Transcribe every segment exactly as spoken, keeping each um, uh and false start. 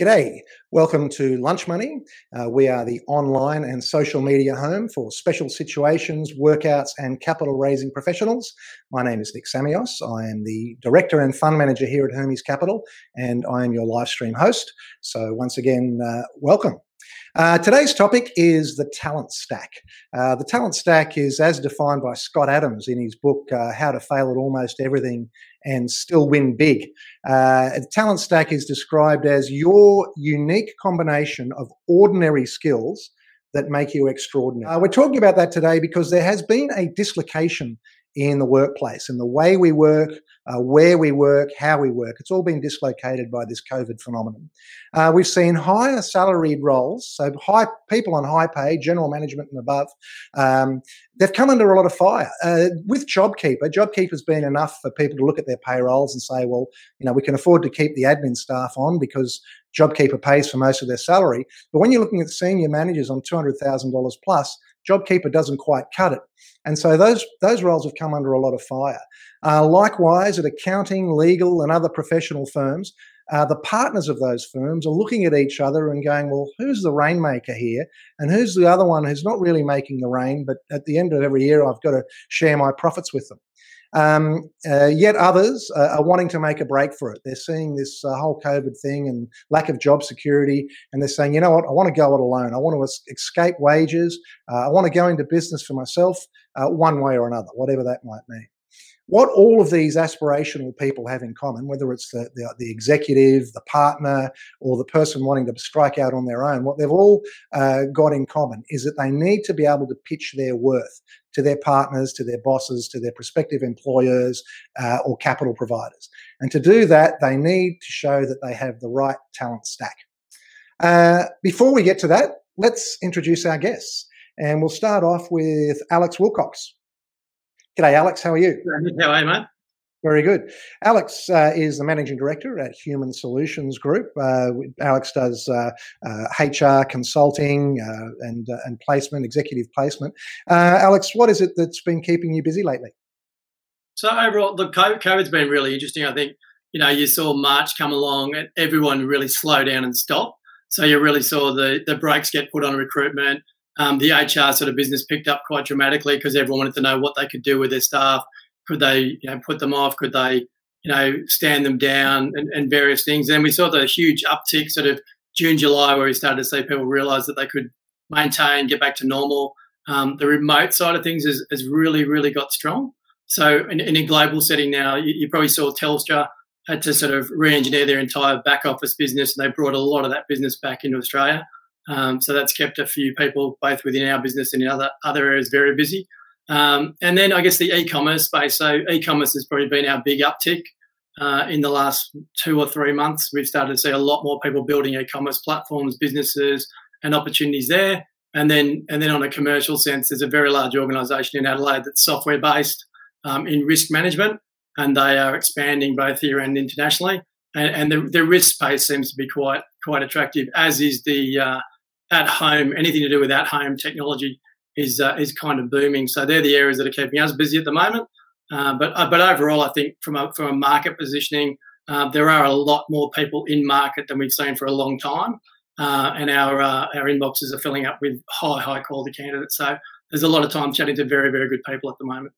G'day, welcome to Lunch Money. Uh, we are the online and social media home for special situations, workouts and capital raising professionals. My name is Nick Samios. I am the Director and Fund Manager here at Hermes Capital, and I am your live stream host. So once again, uh, welcome. Uh, today's topic is the talent stack. Uh, the talent stack is as defined by Scott Adams in his book, uh, How to Fail at Almost Everything, And Still Win Big. Uh, a talent stack is described as your unique combination of ordinary skills that make you extraordinary. Uh, we're talking about that today because there has been a dislocation in the workplace, in the way we work, uh, where we work, how we work. It's all been dislocated by this COVID phenomenon. Uh, we've seen higher salaried roles, so high people on high pay, general management and above, um, they've come under a lot of fire. Uh, with JobKeeper, JobKeeper's been enough for people to look at their payrolls and say, well, you know, we can afford to keep the admin staff on because JobKeeper pays for most of their salary. But when you're looking at senior managers on two hundred thousand dollars plus, JobKeeper doesn't quite cut it. And so those those roles have come under a lot of fire. Uh, likewise, at accounting, legal and other professional firms, uh, the partners of those firms are looking at each other and going, well, who's the rainmaker here? And who's the other one who's not really making the rain, but at the end of every year, I've got to share my profits with them. Um, uh, yet others uh, are wanting to make a break for it. They're seeing this uh, whole COVID thing and lack of job security, and they're saying, you know what, I want to go it alone. I want to es- escape wages. Uh, I want to go into business for myself uh, one way or another, whatever that might mean. What all of these aspirational people have in common, whether it's the, the, the executive, the partner, or the person wanting to strike out on their own, what they've all uh, got in common is that they need to be able to pitch their worth to their partners, to their bosses, to their prospective employers uh, or capital providers. And to do that, they need to show that they have the right talent stack. Uh, before we get to that, let's introduce our guests. And we'll start off with Alex Wilcox. G'day, Alex. How are you? How are you, mate? Very good. Alex uh, is the Managing Director at Human Solutions Group. Uh, Alex does uh, uh, H R consulting uh, and, uh, and placement, executive placement. Uh, Alex, what is it that's been keeping you busy lately? So overall, look, COVID's been really interesting. I think, you know, you saw March come along and everyone really slow down and stop. So you really saw the, the brakes get put on recruitment. Um, the H R sort of business picked up quite dramatically because everyone wanted to know what they could do with their staff. Could they, you know, put them off? Could they, you know, stand them down and, and various things? And we saw the huge uptick sort of June, July, where we started to see people realise that they could maintain, get back to normal. Um, the remote side of things has, has really, really got strong. So in, in a global setting now, you, you probably saw Telstra had to sort of re-engineer their entire back office business, and they brought a lot of that business back into Australia. Um, so that's kept a few people, both within our business and in other other areas, very busy. Um, and then I guess the e-commerce space. So e-commerce has probably been our big uptick uh, in the last two or three months. We've started to see a lot more people building e-commerce platforms, businesses and opportunities there. And then and then on a commercial sense, there's a very large organisation in Adelaide that's software-based um, in risk management, and they are expanding both here and internationally. And, and the, the risk space seems to be quite quite attractive, as is the... Uh, At home, anything to do with at-home technology is uh, is kind of booming. So they're the areas that are keeping us busy at the moment. Uh, but uh, but overall, I think from a, from a market positioning, uh, there are a lot more people in market than we've seen for a long time, uh, and our uh, our inboxes are filling up with high high quality candidates. So there's a lot of time chatting to very very good people at the moment.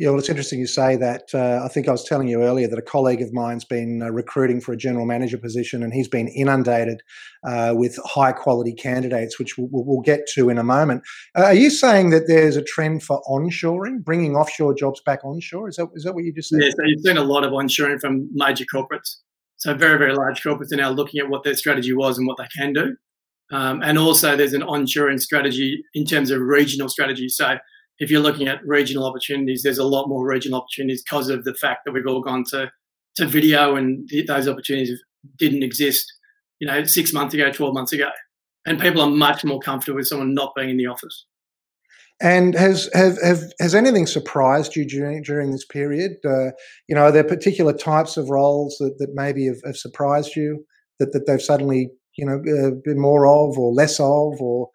Yeah, well, it's interesting you say that. Uh, I think I was telling you earlier that a colleague of mine's been uh, recruiting for a general manager position, and he's been inundated uh, with high-quality candidates, which we'll, we'll get to in a moment. Uh, are you saying that there's a trend for onshoring, bringing offshore jobs back onshore? Is that is that what you just said? Yeah, so you've seen a lot of onshoring from major corporates. So very, very large corporates are now looking at what their strategy was and what they can do. Um, and also there's an onshoring strategy in terms of regional strategy. So if you're looking at regional opportunities, there's a lot more regional opportunities because of the fact that we've all gone to, to video, and th- those opportunities didn't exist, you know, six months ago, twelve months ago. And people are much more comfortable with someone not being in the office. And has have, have has anything surprised you during during this period? Uh, you know, are there particular types of roles that, that maybe have, have surprised you that, that they've suddenly, you know, uh, been more of or less of or...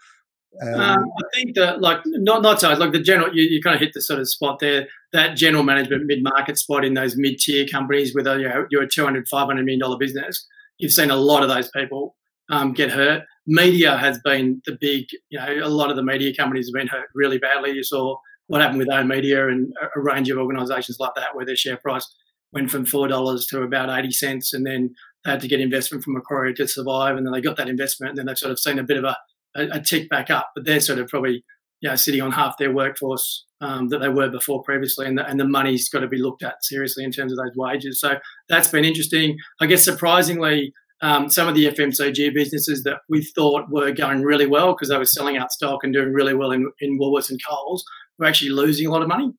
Um, um, I think that, like, not not so, like the general, you, you kind of hit the sort of spot there, that general management mid-market spot in those mid-tier companies where, you know, you're a two hundred, five hundred million dollars business. You've seen a lot of those people um, get hurt. Media has been the big, you know, a lot of the media companies have been hurt really badly. You saw what happened with O Media and a range of organisations like that, where their share price went from four dollars to about eighty cents, and then they had to get investment from Macquarie to survive, and then they got that investment, and then they've sort of seen a bit of a, a, a tick back up. But they're sort of probably, you know, sitting on half their workforce um, that they were before previously, and the, and the money's got to be looked at seriously in terms of those wages. So that's been interesting. I guess surprisingly, um, some of the F M C G businesses that we thought were going really well because they were selling out stock and doing really well in, in Woolworths and Coles were actually losing a lot of money.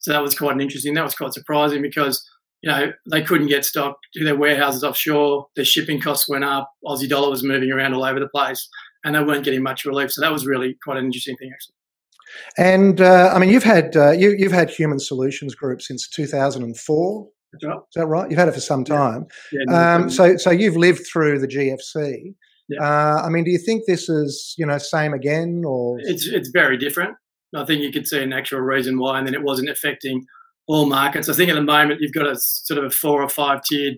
So that was quite an interesting. That was quite surprising because, you know, they couldn't get stock to their warehouses offshore. Their shipping costs went up. Aussie dollar was moving around all over the place, and they weren't getting much relief. So that was really quite an interesting thing, actually. And uh, I mean, you've had uh, you, you've had Human Solutions Group since two thousand four. That's right. Is that right? You've had it for some time. Yeah. Yeah, um, so so you've lived through the G F C. Yeah. Uh, I mean, do you think this is, you know, same again, or it's it's very different? I think you could see an actual reason why, and then it wasn't affecting all markets. I think at the moment you've got a sort of a four or five tiered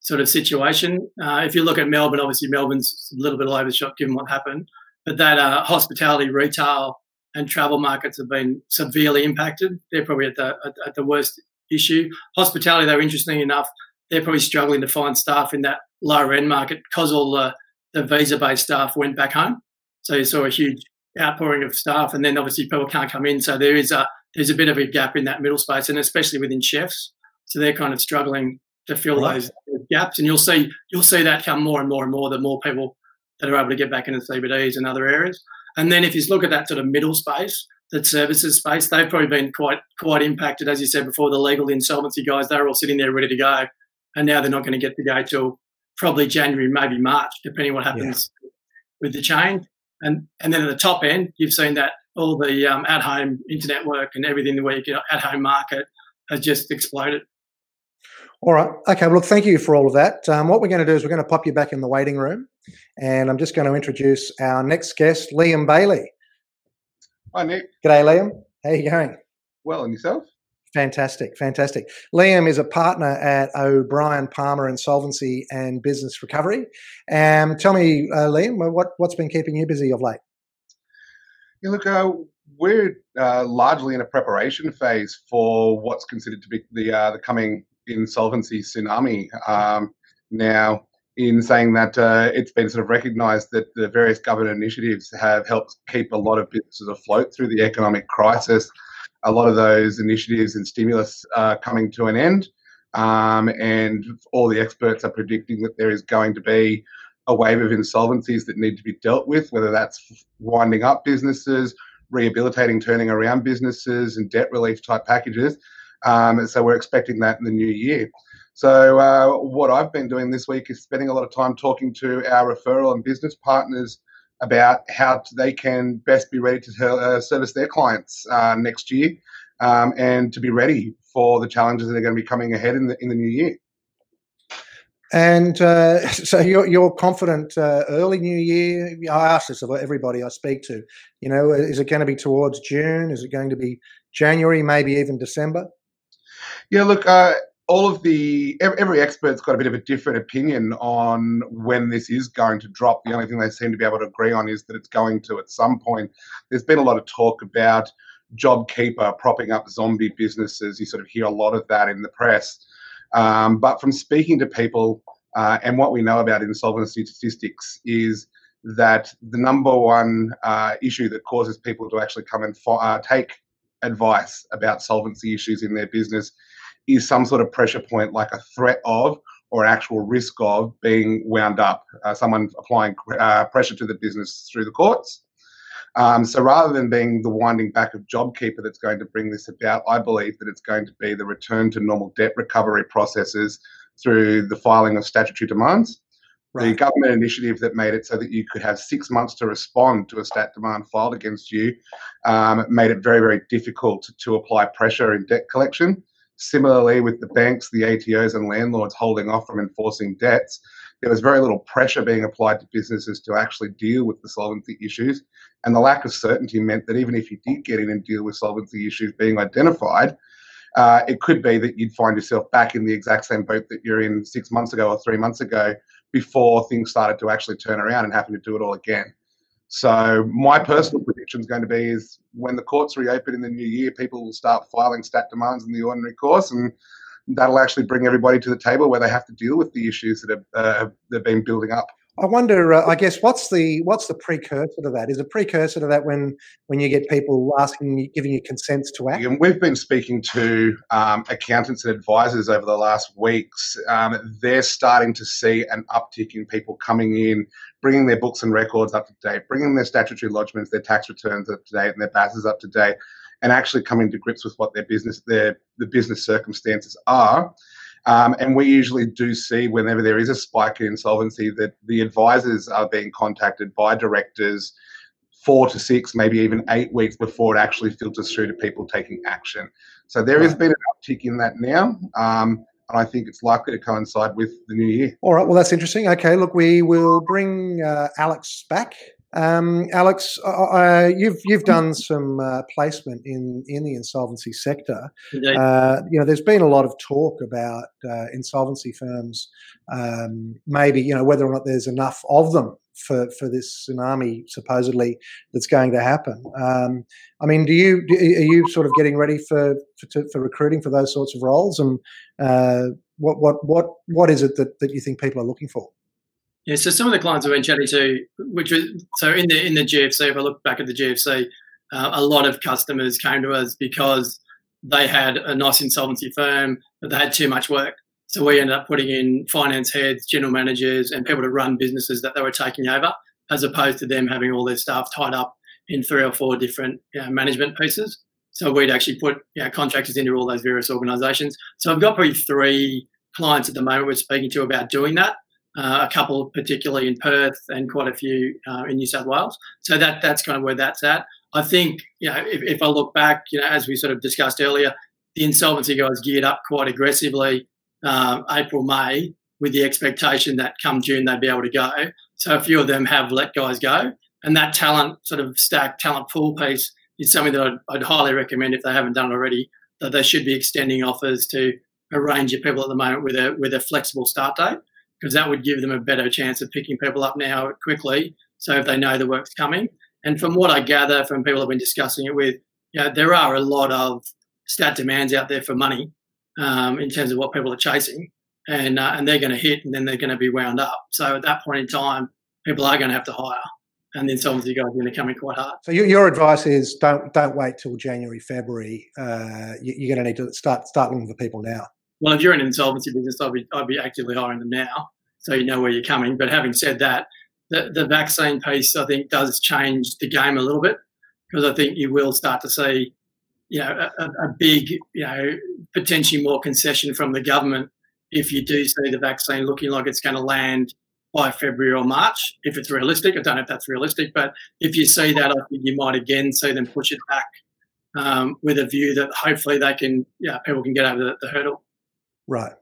sort of situation. Uh, if you look at Melbourne, obviously Melbourne's a little bit overshot given what happened, but that uh, hospitality, retail, and travel markets have been severely impacted. They're probably at the at, at the worst issue. Hospitality, though, interestingly enough, they're probably struggling to find staff in that lower end market because all the, the visa based staff went back home. So you saw a huge outpouring of staff, and then obviously people can't come in. So there is a there's a bit of a gap in that middle space, and especially within chefs. So they're kind of struggling to fill right. those gaps, and you'll see you'll see that come more and more and more the more people that are able to get back into C B Ds and other areas. And then if you look at that sort of middle space, that services space, they've probably been quite quite impacted. As you said before, the legal insolvency guys, they're all sitting there ready to go, and now they're not going to get to go till probably January, maybe March, depending on what happens yeah. with the chain. And and then at the top end, you've seen that all the um, at-home internet work and everything, the way you can at-home market has just exploded. All right. Okay. Well, look, thank you for all of that. Um, what we're going to do is we're going to pop you back in the waiting room, and I'm just going to introduce our next guest, Liam Bailey. Hi, Nick. G'day, Liam. How are you going? Well, and yourself? Fantastic, fantastic. Liam is a partner at O'Brien Palmer Insolvency and Business Recovery. Um, tell me, uh, Liam, what, what's been keeping you busy of late? Yeah, look, uh, we're uh, largely in a preparation phase for what's considered to be the uh, the coming insolvency tsunami. Um, now, in saying that, uh, it's been sort of recognised that the various government initiatives have helped keep a lot of businesses afloat through the economic crisis. A lot of those initiatives and stimulus are coming to an end, um, and all the experts are predicting that there is going to be a wave of insolvencies that need to be dealt with, whether that's winding up businesses, rehabilitating, turning around businesses, and debt relief type packages. Um, and so we're expecting that in the new year. So uh, what I've been doing this week is spending a lot of time talking to our referral and business partners about how they can best be ready to uh, service their clients uh, next year um, and to be ready for the challenges that are going to be coming ahead in the in the new year. And uh, so you're, you're confident uh, early new year? I ask this of everybody I speak to. You know, is it going to be towards June? Is it going to be January, maybe even December? Yeah, look, uh, all of the every expert's got a bit of a different opinion on when this is going to drop. The only thing they seem to be able to agree on is that it's going to at some point. There's been a lot of talk about JobKeeper propping up zombie businesses. You sort of hear a lot of that in the press. Um, but from speaking to people uh, and what we know about insolvency statistics is that the number one uh, issue that causes people to actually come and fo- uh, take advice about solvency issues in their business is some sort of pressure point, like a threat of or actual risk of being wound up, uh, someone applying uh, pressure to the business through the courts. Um, so rather than being the winding back of JobKeeper that's going to bring this about, I believe that it's going to be the return to normal debt recovery processes through the filing of statutory demands. Right. The government initiative that made it so that you could have six months to respond to a stat demand filed against you um, made it very, very difficult to apply pressure in debt collection. Similarly, with the banks, the A T Os and landlords holding off from enforcing debts, there was very little pressure being applied to businesses to actually deal with the solvency issues. And the lack of certainty meant that even if you did get in and deal with solvency issues being identified, uh, it could be that you'd find yourself back in the exact same boat that you're in six months ago or three months ago before things started to actually turn around and having to do it all again. So my personal prediction is going to be is when the courts reopen in the new year, people will start filing stat demands in the ordinary course, and that'll actually bring everybody to the table where they have to deal with the issues that have uh, they've been building up. I wonder, uh, I guess, what's the what's the precursor to that? Is a precursor to that when when you get people asking, giving you consents to act? And we've been speaking to um, accountants and advisors over the last weeks. Um, they're starting to see an uptick in people coming in, bringing their books and records up to date, bringing their statutory lodgements, their tax returns up to date, and their B A Ss up to date, and actually coming to grips with what their business their the business circumstances are. Um, and we usually do see, whenever there is a spike in insolvency, that the advisors are being contacted by directors four to six, maybe even eight weeks before it actually filters through to people taking action. So there has been an uptick in that now, um, and I think it's likely to coincide with the new year. All right, well, that's interesting. Okay, look, we will bring uh, Alex back. Um, Alex, uh, you've you've done some uh, placement in, in the insolvency sector. Uh, you know, there's been a lot of talk about uh, insolvency firms. Um, maybe you know whether or not there's enough of them for, for this tsunami supposedly that's going to happen. Um, I mean, do you do, are you sort of getting ready for for, to, for recruiting for those sorts of roles? And uh, what what what what is it that, that you think people are looking for? Yeah, so some of the clients we've been chatting to, which was, so in the in the G F C, if I look back at the G F C, uh, a lot of customers came to us because they had a nice insolvency firm, but they had too much work. So we ended up putting in finance heads, general managers, and people to run businesses that they were taking over, as opposed to them having all their staff tied up in three or four different you know, management pieces. So we'd actually put you know, contractors into all those various organisations. So I've got probably three clients at the moment we're speaking to about doing that. Uh, a couple particularly in Perth and quite a few uh, in New South Wales. So that that's kind of where that's at. I think, you know, if, if I look back, you know, as we sort of discussed earlier, the insolvency guys geared up quite aggressively um, April, May, with the expectation that come June they'd be able to go. So a few of them have let guys go. And that talent sort of stack, talent pool piece is something that I'd, I'd highly recommend if they haven't done it already, that they should be extending offers to a range of people at the moment with a with a flexible start date, because that would give them a better chance of picking people up now quickly, so if they know the work's coming. And from what I gather from people I've been discussing it with, you know, there are a lot of stat demands out there for money um, in terms of what people are chasing, and uh, and they're going to hit and then they're going to be wound up. So at that point in time, people are going to have to hire, and then some of you guys are going to come in quite hard. So your, your advice is don't don't wait till January, February. Uh, you, you're going to need to start, start looking for people now. Well, if you're in an insolvency business, I'd be, I'd be actively hiring them now, so you know where you're coming. But having said that, the, the vaccine piece, I think, does change the game a little bit, because I think you will start to see, you know, a, a big, you know, potentially more concession from the government if you do see the vaccine looking like it's going to land by February or March, if it's realistic. I don't know if that's realistic, but if you see that, I think you might again see them push it back um, with a view that hopefully they can, yeah, you know, people can get over the, the hurdle. Right.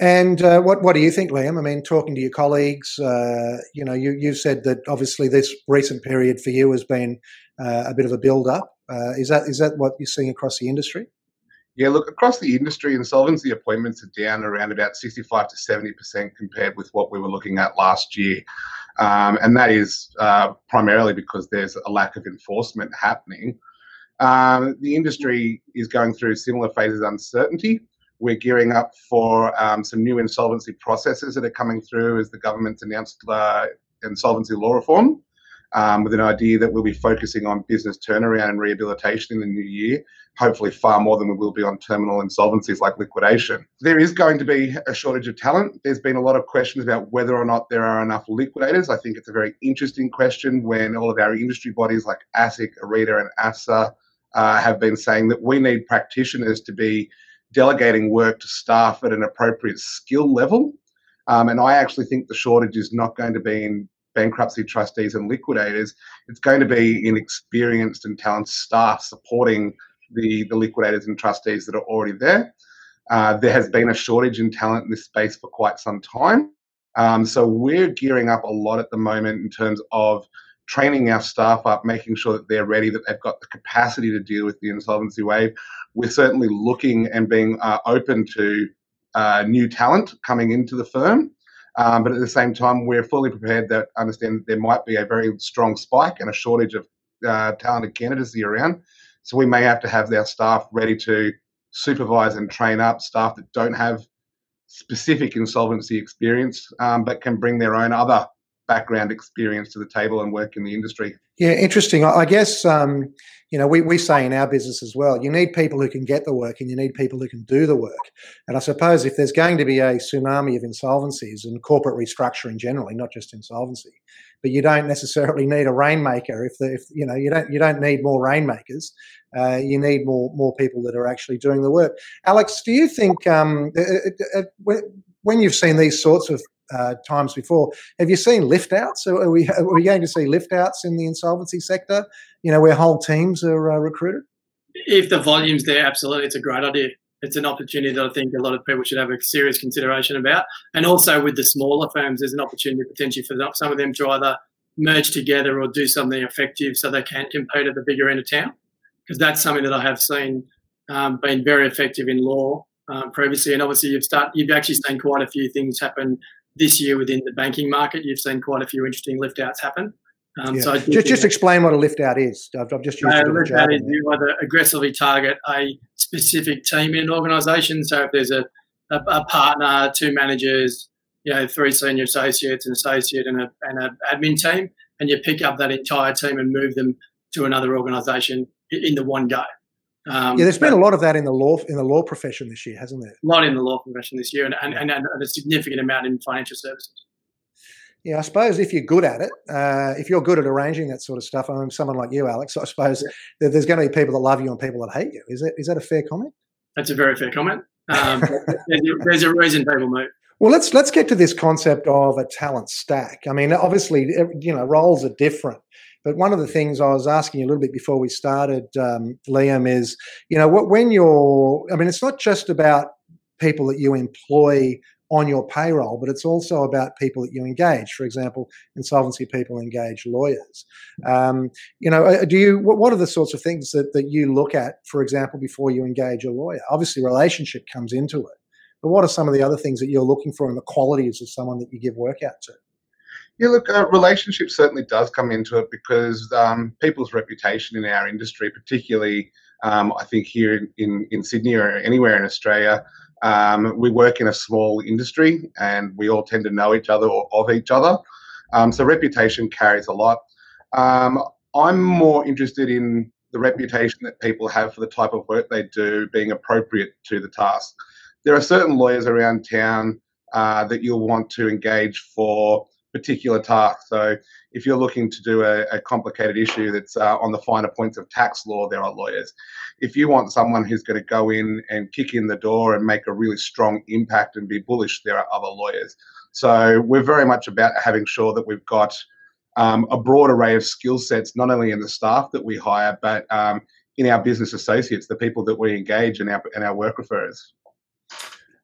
And uh, what what do you think, Liam? I mean, talking to your colleagues, uh, you know, you, you've said that obviously this recent period for you has been uh, a bit of a build-up. Uh, is that is that what you're seeing across the industry? Yeah, look, across the industry, insolvency appointments are down around about sixty-five to seventy percent compared with what we were looking at last year. Um, and that is uh, primarily because there's a lack of enforcement happening. Um, the industry is going through similar phases of uncertainty. We're gearing up for um, some new insolvency processes that are coming through as the government's announced uh, insolvency law reform, um, with an idea that we'll be focusing on business turnaround and rehabilitation in the new year, hopefully far more than we will be on terminal insolvencies like liquidation. There is going to be a shortage of talent. There's been a lot of questions about whether or not there are enough liquidators. I think it's a very interesting question when all of our industry bodies like ASIC, ARITA and AFSA uh, have been saying that we need practitioners to be delegating work to staff at an appropriate skill level. Um, and I actually think the shortage is not going to be in bankruptcy trustees and liquidators. It's going to be in experienced and talented staff supporting the, the liquidators and trustees that are already there. Uh, there has been a shortage in talent in this space for quite some time. Um, so we're gearing up a lot at the moment in terms of training our staff up, making sure that they're ready, that they've got the capacity to deal with the insolvency wave. We're certainly looking and being uh, open to uh, new talent coming into the firm. Um, but at the same time, we're fully prepared to understand that there might be a very strong spike and a shortage of uh, talented candidates around. So we may have to have our staff ready to supervise and train up staff that don't have specific insolvency experience, um, but can bring their own other background experience to the table and work in the industry. Yeah, interesting. I guess, um, you know, we, we say in our business as well, you need people who can get the work and you need people who can do the work. And I suppose if there's going to be a tsunami of insolvencies and corporate restructuring generally, not just insolvency, but you don't necessarily need a rainmaker. If, the, if you know, you don't you don't need more rainmakers. Uh, you need more more people that are actually doing the work. Alex, do you think um, when you've seen these sorts of Uh, times before, have you seen lift outs? Are we, are we going to see lift outs in the insolvency sector, you know, where whole teams are uh, recruited? If the volume's there, absolutely. It's a great idea. It's an opportunity that I think a lot of people should have a serious consideration about. And also with the smaller firms, there's an opportunity potentially for some of them to either merge together or do something effective so they can compete at the bigger end of town, because that's something that I have seen um, being very effective in law um, previously. And obviously you've start, you've actually seen quite a few things happen this year within the banking market. You've seen quite a few interesting lift-outs happen. Um, yeah. So just, just explain what a lift-out is. I've, I've just used uh, a lift-out is you either aggressively target a specific team in an organisation. So if there's a, a, a partner, two managers, you know, three senior associates, an associate, and a and an admin team, and you pick up that entire team and move them to another organisation in the one go. Um, yeah, there's been a lot of that in the law in the law profession this year, hasn't there? A lot in the law profession this year, and and, yeah. and, and a significant amount in financial services. Yeah, I suppose if you're good at it, uh, if you're good at arranging that sort of stuff, I mean, someone like you, Alex, I suppose yeah. that there's going to be people that love you and people that hate you. Is that is that a fair comment? That's a very fair comment. Um, there's, a, there's a reason people move. Well, let's let's get to this concept of a talent stack. I mean, obviously, you know, roles are different. But one of the things I was asking you a little bit before we started, um, Liam, is, you know, what when you're, I mean, it's not just about people that you employ on your payroll, but it's also about people that you engage. For example, insolvency people engage lawyers. Um, you know, do you, what are the sorts of things that, that you look at, for example, before you engage a lawyer? Obviously, relationship comes into it. But what are some of the other things that you're looking for in the qualities of someone that you give work out to? Yeah, look, uh, relationship certainly does come into it because um, people's reputation in our industry, particularly um, I think here in, in, in Sydney or anywhere in Australia, um, we work in a small industry and we all tend to know each other or of each other. Um, so reputation carries a lot. Um, I'm more interested in the reputation that people have for the type of work they do being appropriate to the task. There are certain lawyers around town uh, that you'll want to engage for particular task. So if you're looking to do a, a complicated issue that's uh, on the finer points of tax law, there are lawyers. If you want someone who's going to go in and kick in the door and make a really strong impact and be bullish, there are other lawyers. So we're very much about having sure that we've got um, a broad array of skill sets, not only in the staff that we hire, but um, in our business associates, the people that we engage and our, and our work referrers.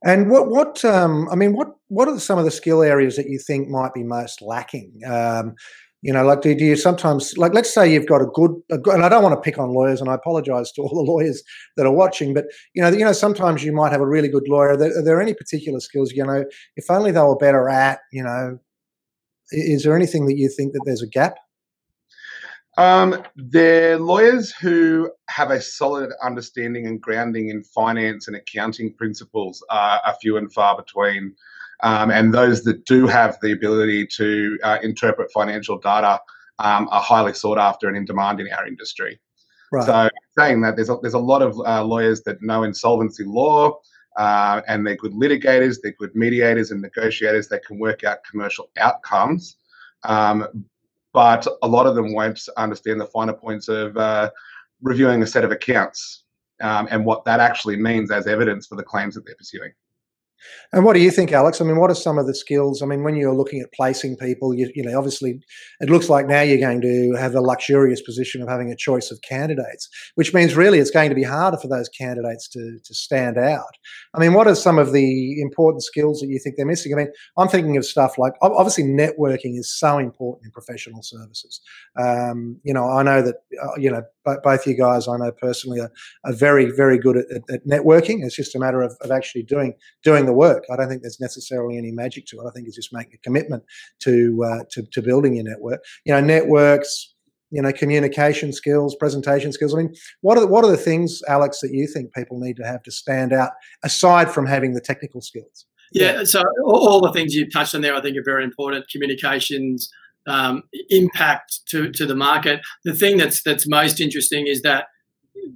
And what, what um, I mean, what, what are some of the skill areas that you think might be most lacking? Um, you know, like do, do you sometimes, like let's say you've got a good, a good, and I don't want to pick on lawyers and I apologise to all the lawyers that are watching, but, you know, you know, sometimes you might have a really good lawyer. Are there, are there any particular skills, you know, if only they were better at, you know, is there anything that you think that there's a gap? Um, they're lawyers who have a solid understanding and grounding in finance and accounting principles are, are few and far between. Um, and those that do have the ability to uh, interpret financial data um, are highly sought after and in demand in our industry. Right. So saying that, there's a, there's a lot of uh, lawyers that know insolvency law uh, and they're good litigators, they're good mediators and negotiators. They can work out commercial outcomes. Um, But a lot of them won't understand the finer points of uh, reviewing a set of accounts um, and what that actually means as evidence for the claims that they're pursuing. And what do you think, Alex? I mean, what are some of the skills? I mean, when you're looking at placing people, you, you know, obviously it looks like now you're going to have a luxurious position of having a choice of candidates, which means really it's going to be harder for those candidates to, to stand out. I mean, what are some of the important skills that you think they're missing? I mean, I'm thinking of stuff like, obviously networking is so important in professional services. Um, you know, I know that, uh, you know, both you guys I know personally are, are very, very good at, at networking. It's just a matter of, of actually doing doing the work. I don't think there's necessarily any magic to it. I think it's just making a commitment to uh, to, to building your network. You know, networks, you know, communication skills, presentation skills. I mean, what are the, what are the things, Alex, that you think people need to have to stand out aside from having the technical skills? Yeah, so all the things you've touched on there I think are very important. Communications, um, impact to, to the market. The thing that's that's most interesting is that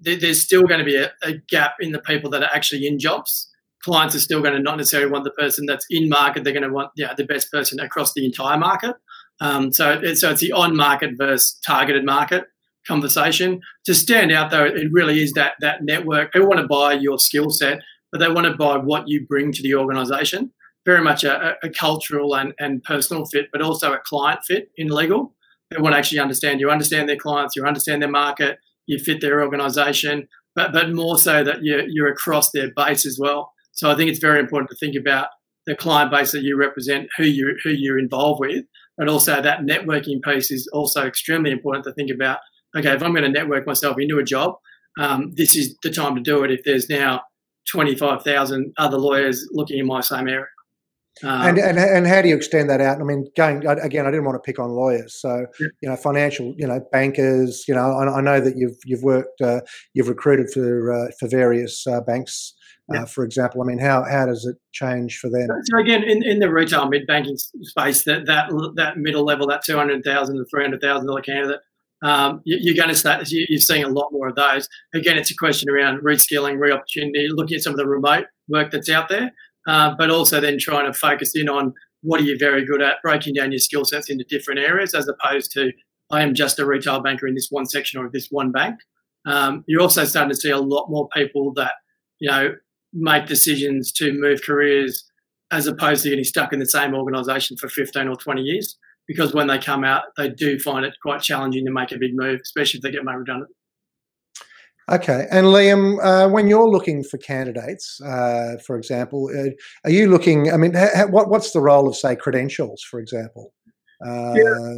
there's still going to be a, a gap in the people that are actually in jobs. Clients are still going to not necessarily want the person that's in market. They're going to want yeah, the best person across the entire market. Um, so, so it's the on-market versus targeted market conversation. To stand out, though, it really is that that network. People want to buy your skill set, but they want to buy what you bring to the organisation. Very much a, a cultural and, and personal fit, but also a client fit in legal. They want to actually understand. You understand their clients. You understand their market. You fit their organisation, but but more so that you're, you're across their base as well. So I think it's very important to think about the client base that you represent, who you who you're involved with. But also that networking piece is also extremely important to think about. Okay, if I'm going to network myself into a job, um, this is the time to do it if there's now twenty-five thousand other lawyers looking in my same area. Um, and, and and how do you extend that out? I mean, going again, I didn't want to pick on lawyers. So, yeah. you know, financial, you know, bankers, you know, I, I know that you've you've worked, uh, you've recruited for, uh, for various uh, banks. Yeah. Uh, for example, I mean, how, how does it change for them? So again, in, in the retail mid-banking space, that that that middle level, that two hundred thousand dollars to three hundred thousand dollars candidate, um, you, you're going to start, you're seeing a lot more of those. Again, it's a question around reskilling, re-opportunity, looking at some of the remote work that's out there, uh, but also then trying to focus in on what are you very good at, breaking down your skill sets into different areas as opposed to I am just a retail banker in this one section or this one bank. Um, you're also starting to see a lot more people that, you know, make decisions to move careers as opposed to getting stuck in the same organisation for fifteen or twenty years, because when they come out, they do find it quite challenging to make a big move, especially if they get made redundant. Okay. And Liam, uh, when you're looking for candidates, uh, for example, uh, are you looking, I mean, ha- what what's the role of, say, credentials, for example? Uh, yeah.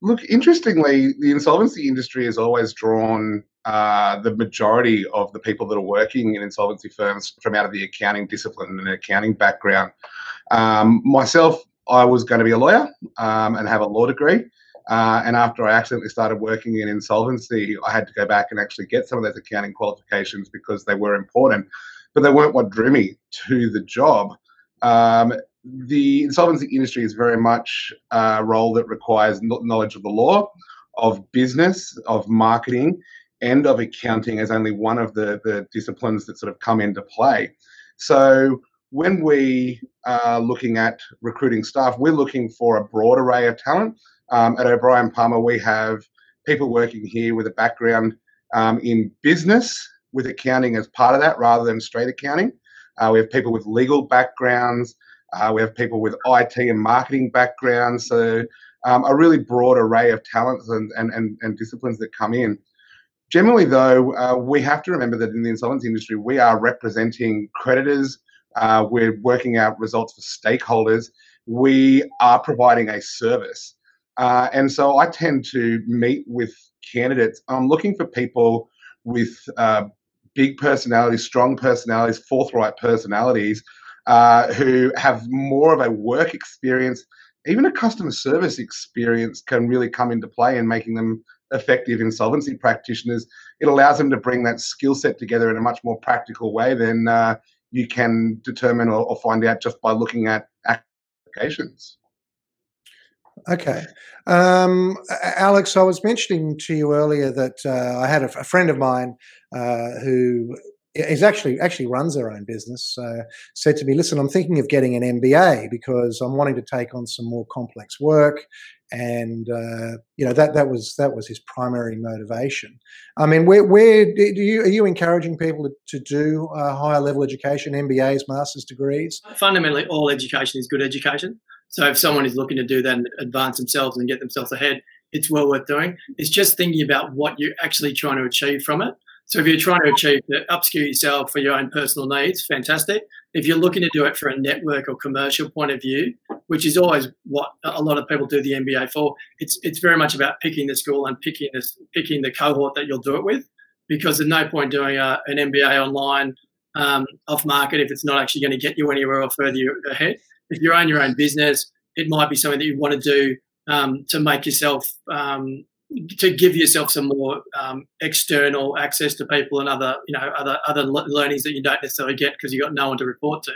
Look, interestingly, the insolvency industry has always drawn uh, the majority of the people that are working in insolvency firms from out of the accounting discipline and accounting background. Um, myself, I was going to be a lawyer um, and have a law degree. Uh, and after I accidentally started working in insolvency, I had to go back and actually get some of those accounting qualifications because they were important, but they weren't what drew me to the job. Um, The insolvency industry is very much a role that requires knowledge of the law, of business, of marketing, and of accounting as only one of the, the disciplines that sort of come into play. So when we are looking at recruiting staff, we're looking for a broad array of talent. Um, at O'Brien Palmer, we have people working here with a background um, in business, with accounting as part of that rather than straight accounting. Uh, we have people with legal backgrounds. Uh, we have people with I T and marketing backgrounds, so um, a really broad array of talents and, and, and, and disciplines that come in. Generally, though, uh, we have to remember that in the insolvency industry, we are representing creditors. Uh, we're working out results for stakeholders. We are providing a service. Uh, and so I tend to meet with candidates. I'm looking for people with uh, big personalities, strong personalities, forthright personalities, Uh, who have more of a work experience. Even a customer service experience can really come into play in making them effective insolvency practitioners. It allows them to bring that skill set together in a much more practical way than uh, you can determine or, or find out just by looking at applications. Okay. Um, Alex, I was mentioning to you earlier that uh, I had a, a friend of mine uh, who... Is actually actually runs their own business, uh, said to me, listen, I'm thinking of getting an M B A because I'm wanting to take on some more complex work. And, uh, you know, that that was that was his primary motivation. I mean, where, where do you, are you encouraging people to, to do uh, higher level education, M B As, master's degrees? Fundamentally, all education is good education. So if someone is looking to do that and advance themselves and get themselves ahead, it's well worth doing. It's just thinking about what you're actually trying to achieve from it. So if you're trying to achieve that, upskill yourself for your own personal needs, fantastic. If you're looking to do it for a network or commercial point of view, which is always what a lot of people do the M B A for, it's it's very much about picking the school and picking this, picking the cohort that you'll do it with, because there's no point doing a, an M B A online um, off market if it's not actually going to get you anywhere or further ahead. If you own your own business, it might be something that you want to do um, to make yourself, um, to give yourself some more um, external access to people and other, you know, other other learnings that you don't necessarily get because you've got no one to report to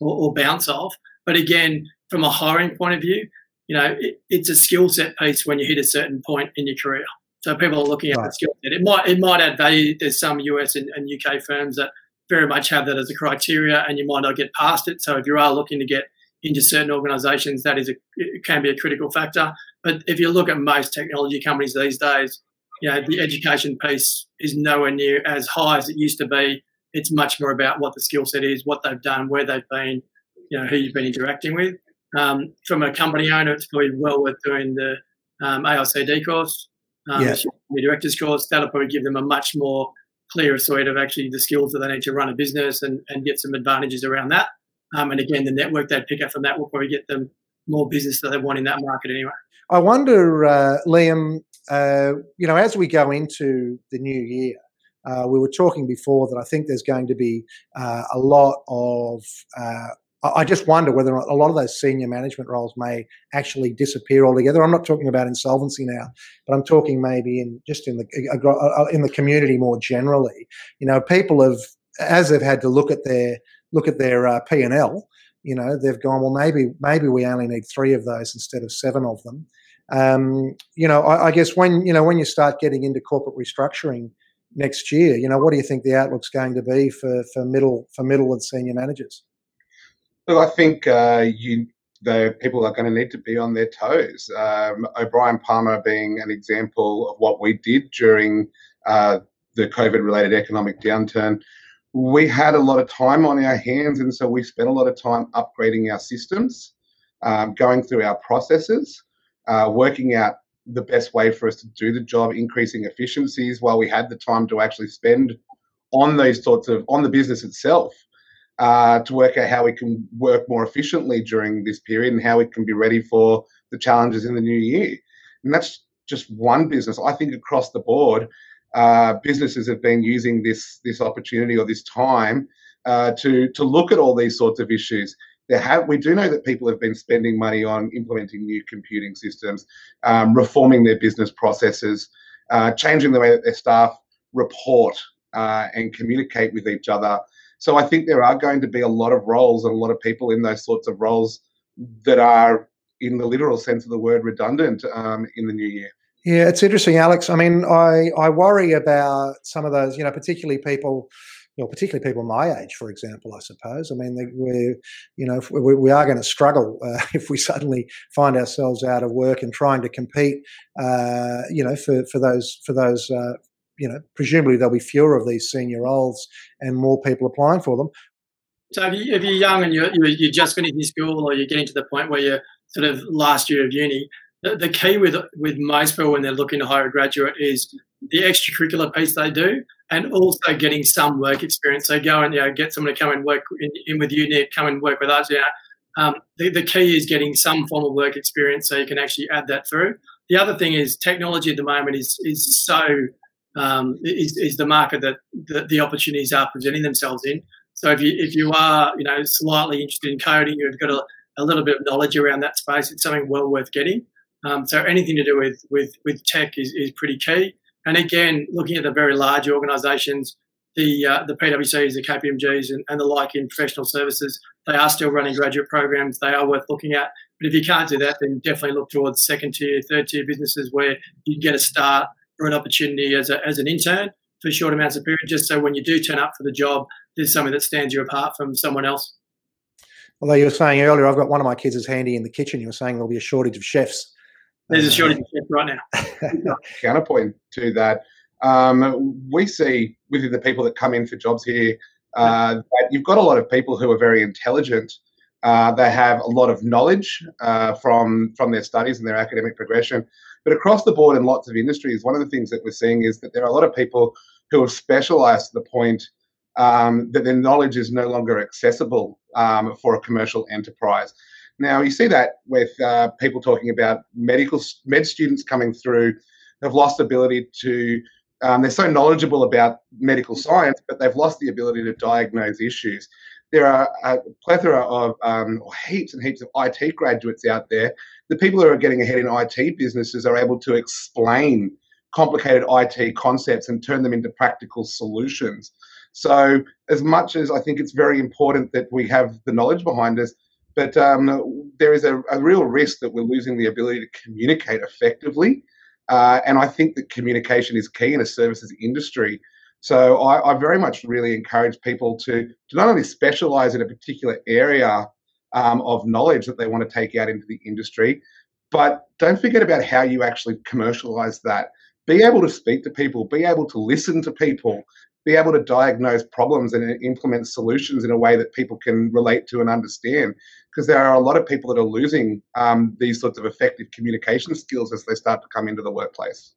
or, or bounce off. But again, from a hiring point of view, you know, it, it's a skill set piece when you hit a certain point in your career. So people are looking at right. the skill set. It might it might add value. There's some U S and, and U K firms that very much have that as a criteria, and you might not get past it. So if you are looking to get into certain organisations, that is a, it can be a critical factor. But if you look at most technology companies these days, you know, the education piece is nowhere near as high as it used to be. It's much more about what the skill set is, what they've done, where they've been, you know, who you've been interacting with. Um, from a company owner, it's probably well worth doing the um, A R C D course, um, yeah. the director's course. That'll probably give them a much more clearer suite of actually the skills that they need to run a business and, and get some advantages around that. Um, and again, the network they'd pick up from that will probably get them more business that they want in that market anyway. I wonder, uh, Liam, uh, you know, as we go into the new year, uh, we were talking before that I think there's going to be uh, a lot of uh, I just wonder whether or not a lot of those senior management roles may actually disappear altogether. I'm not talking about insolvency now, but I'm talking maybe in just in the in the community more generally. You know, people have, as they've had to look at their look at their uh, P and L, you know, they've gone, well, maybe maybe we only need three of those instead of seven of them. Um, you know, I, I guess when you know when you start getting into corporate restructuring next year, you know, what do you think the outlook's going to be for for middle for middle and senior managers? Well, I think uh, you, the people are going to need to be on their toes. Um, O'Brien Palmer being an example of what we did during uh, the COVID-related economic downturn, we had a lot of time on our hands, and so we spent a lot of time upgrading our systems, um, going through our processes, uh, working out the best way for us to do the job, increasing efficiencies while we had the time to actually spend on those sorts of, on the business itself. Uh, to work out how we can work more efficiently during this period and how we can be ready for the challenges in the new year. And that's just one business. I think across the board, uh, businesses have been using this this opportunity or this time uh, to to look at all these sorts of issues. There have, we do know that people have been spending money on implementing new computing systems, um, reforming their business processes, uh, changing the way that their staff report uh, and communicate with each other. So I think there are going to be a lot of roles and a lot of people in those sorts of roles that are, in the literal sense of the word, redundant um, in the new year. Yeah, it's interesting, Alex. I mean, I, I worry about some of those, you know, particularly people, you know, particularly people my age, for example, I suppose. I mean, they, we're, you know, we, we are going to struggle uh, if we suddenly find ourselves out of work and trying to compete, uh, you know, for, for those, for those, uh, you know, presumably there'll be fewer of these senior roles and more people applying for them. So if, you, if you're young and you're, you're just finishing school or you're getting to the point where you're sort of last year of uni, the, the key with with most people when they're looking to hire a graduate is the extracurricular piece they do and also getting some work experience. So go and, you know, get someone to come and work in, in with you, Nick, come and work with us. You know. um, the, the key is getting some form of work experience so you can actually add that through. The other thing is technology at the moment is is so... Um, is, is the market that the, the opportunities are presenting themselves in. So if you if you are, you know, slightly interested in coding, you've got a, a little bit of knowledge around that space, it's something well worth getting. Um, so anything to do with with, with tech is, is pretty key. And again, looking at the very large organisations, the uh, the PwCs, the K P M Gs and, and the like in professional services, they are still running graduate programs. They are worth looking at. But if you can't do that, then definitely look towards second tier, third tier businesses where you can get a start or an opportunity as a, as an intern for short amounts of period, just so when you do turn up for the job, there's something that stands you apart from someone else. Although you were saying earlier, I've got one of my kids is handy in the kitchen. You were saying there'll be a shortage of chefs. There's a shortage of chefs right now. Counterpoint to that, um, we see within the people that come in for jobs here uh, that you've got a lot of people who are very intelligent. Uh, they have a lot of knowledge uh, from from their studies and their academic progression. But across the board in lots of industries, one of the things that we're seeing is that there are a lot of people who have specialised to the point um, that their knowledge is no longer accessible um, for a commercial enterprise. Now, you see that with uh, people talking about medical med students coming through, have lost the ability to Um, they're so knowledgeable about medical science, but they've lost the ability to diagnose issues. There are a plethora of um, heaps and heaps of I T graduates out there. The people who are getting ahead in I T businesses are able to explain complicated I T concepts and turn them into practical solutions. So as much as I think it's very important that we have the knowledge behind us, but um, there is a, a real risk that we're losing the ability to communicate effectively. Uh, and I think that communication is key in a services industry. So I, I very much really encourage people to, to not only specialise in a particular area um, of knowledge that they want to take out into the industry, but don't forget about how you actually commercialise that. Be able to speak to people, be able to listen to people, be able to diagnose problems and implement solutions in a way that people can relate to and understand. Because there are a lot of people that are losing um, these sorts of effective communication skills as they start to come into the workplace.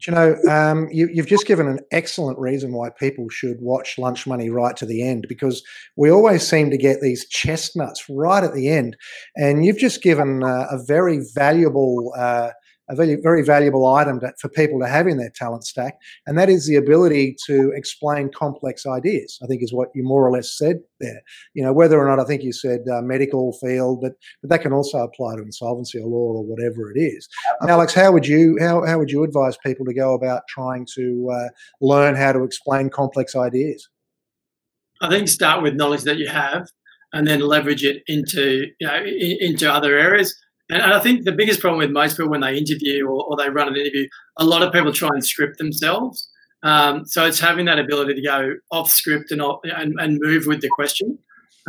Do you know, um, you, you've just given an excellent reason why people should watch Lunch Money right to the end, because we always seem to get these chestnuts right at the end. And you've just given uh, a very valuable uh a very, very valuable item to, for people to have in their talent stack, and that is the ability to explain complex ideas, I think is what you more or less said there. You know, whether or not I think you said uh, medical field, but, but that can also apply to insolvency or law or whatever it is. And Alex, how would you how, how would you advise people to go about trying to uh, learn how to explain complex ideas? I think start with knowledge that you have and then leverage it into, you know, into other areas. And I think the biggest problem with most people when they interview or, or they run an interview, a lot of people try and script themselves. Um, so it's having that ability to go off script and off, and, and move with the question.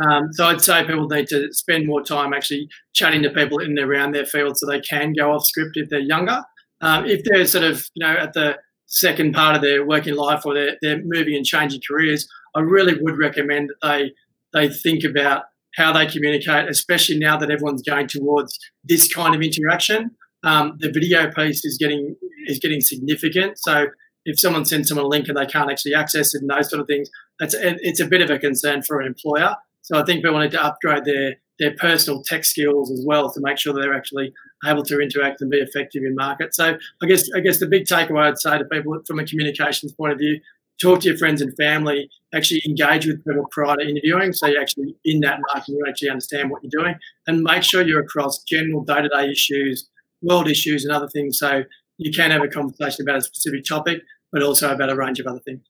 Um, so I'd say people need to spend more time actually chatting to people in and around their field so they can go off script if they're younger. Um, if they're sort of, you know, at the second part of their working life or they're, they're moving and changing careers, I really would recommend that they they think about how they communicate, especially now that everyone's going towards this kind of interaction. Um, the video piece is getting is getting significant. So if someone sends someone a link and they can't actually access it and those sort of things, that's it's a bit of a concern for an employer. So I think they wanted to upgrade their, their personal tech skills as well to make sure that they're actually able to interact and be effective in market. So I guess I guess the big takeaway I'd say to people from a communications point of view, talk to your friends and family, actually engage with people prior to interviewing so you're actually in that market, you actually understand what you're doing, and make sure you're across general day-to-day issues, world issues and other things so you can have a conversation about a specific topic but also about a range of other things.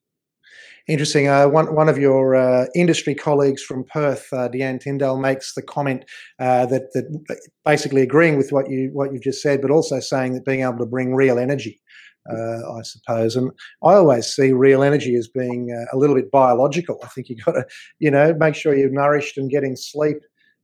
Interesting. Uh, one one of your uh, industry colleagues from Perth, uh, Deanne Tyndale, makes the comment uh, that that basically agreeing with what you what you've just said, but also saying that being able to bring real energy, uh, I suppose. And I always see real energy as being uh, a little bit biological. I think you've got to, you know, make sure you're nourished and getting sleep.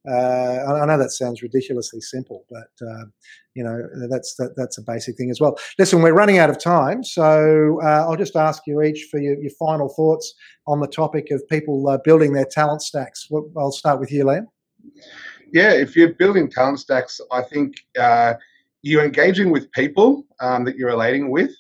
Uh, I know that sounds ridiculously simple, but, uh, you know, that's that, that's a basic thing as well. Listen, we're running out of time, so uh, I'll just ask you each for your, your final thoughts on the topic of people uh, building their talent stacks. I'll start with you, Liam. Yeah, if you're building talent stacks, I think uh, you're engaging with people um, that you're relating with.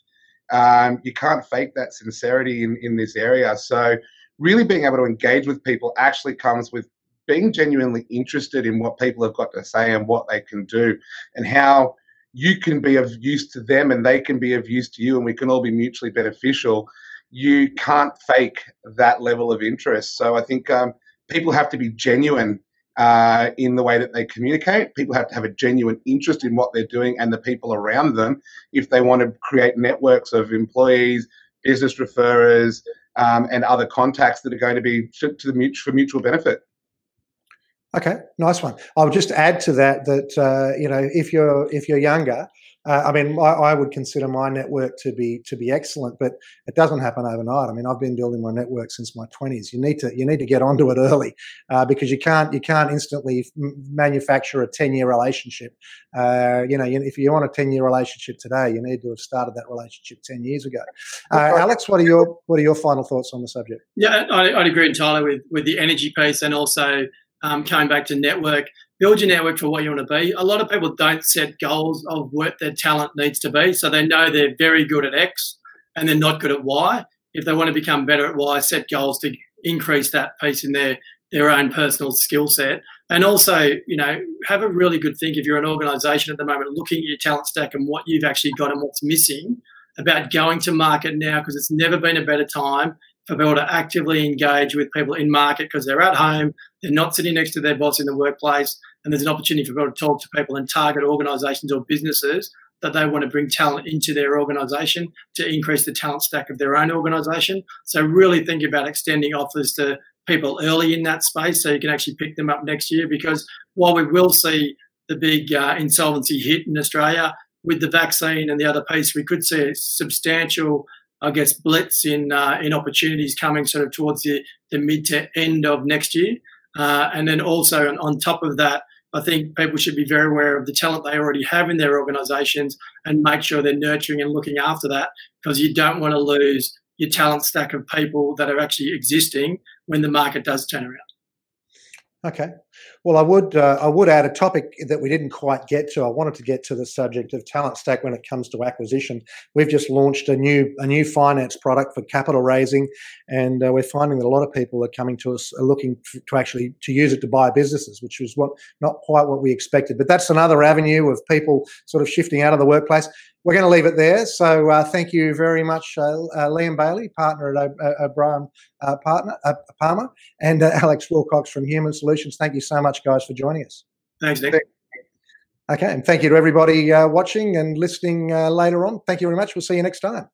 Um, you can't fake that sincerity in, in this area. So really being able to engage with people actually comes with being genuinely interested in what people have got to say and what they can do and how you can be of use to them and they can be of use to you and we can all be mutually beneficial. You can't fake that level of interest. So I think um, people have to be genuine uh, in the way that they communicate. People have to have a genuine interest in what they're doing and the people around them if they want to create networks of employees, business referrers, um, and other contacts that are going to be to the mutual, for mutual benefit. Okay, nice one. I'll just add to that that uh, you know, if you're if you're younger, uh, I mean, I, I would consider my network to be to be excellent, but it doesn't happen overnight. I mean, I've been building my network since my twenties. You need to you need to get onto it early uh, because you can't you can't instantly manufacture a ten-year relationship. Uh, you know, if you want a ten-year relationship today, you need to have started that relationship ten years ago. Uh, Alex, what are your what are your final thoughts on the subject? Yeah, I, I'd agree entirely with with the energy piece and also. Um, coming back to network, build your network for what you want to be. A lot of people don't set goals of what their talent needs to be, so they know they're very good at X and they're not good at Y. If they want to become better at Y, set goals to increase that piece in their, their own personal skill set. And also, you know, have a really good think if you're an organisation at the moment looking at your talent stack and what you've actually got and what's missing about going to market now, because it's never been a better time for people to actively engage with people in market, because they're at home, they're not sitting next to their boss in the workplace, and there's an opportunity for people to talk to people and target organisations or businesses that they want to bring talent into their organisation to increase the talent stack of their own organisation. So really think about extending offers to people early in that space so you can actually pick them up next year, because while we will see the big uh, insolvency hit in Australia, with the vaccine and the other piece, we could see a substantial, I guess, blitz in uh, in opportunities coming sort of towards the, the mid to end of next year. Uh, and then also on, on top of that, I think people should be very aware of the talent they already have in their organisations and make sure they're nurturing and looking after that, because you don't want to lose your talent stack of people that are actually existing when the market does turn around. Okay. Well, I would uh, I would add a topic that we didn't quite get to. I wanted to get to the subject of talent stack when it comes to acquisition. We've just launched a new a new finance product for capital raising, and uh, we're finding that a lot of people are coming to us are looking to, to actually to use it to buy businesses, which is what not quite what we expected. But that's another avenue of people sort of shifting out of the workplace. We're going to leave it there. So uh, thank you very much, uh, uh, Liam Bailey, partner at o- O'Brien uh, partner, uh, Palmer, and uh, Alex Wilcox from Human Solutions. Thank you so much, guys, for joining us. Thanks, Nick. Okay, and thank you to everybody uh, watching and listening uh, later on. Thank you very much. We'll see you next time.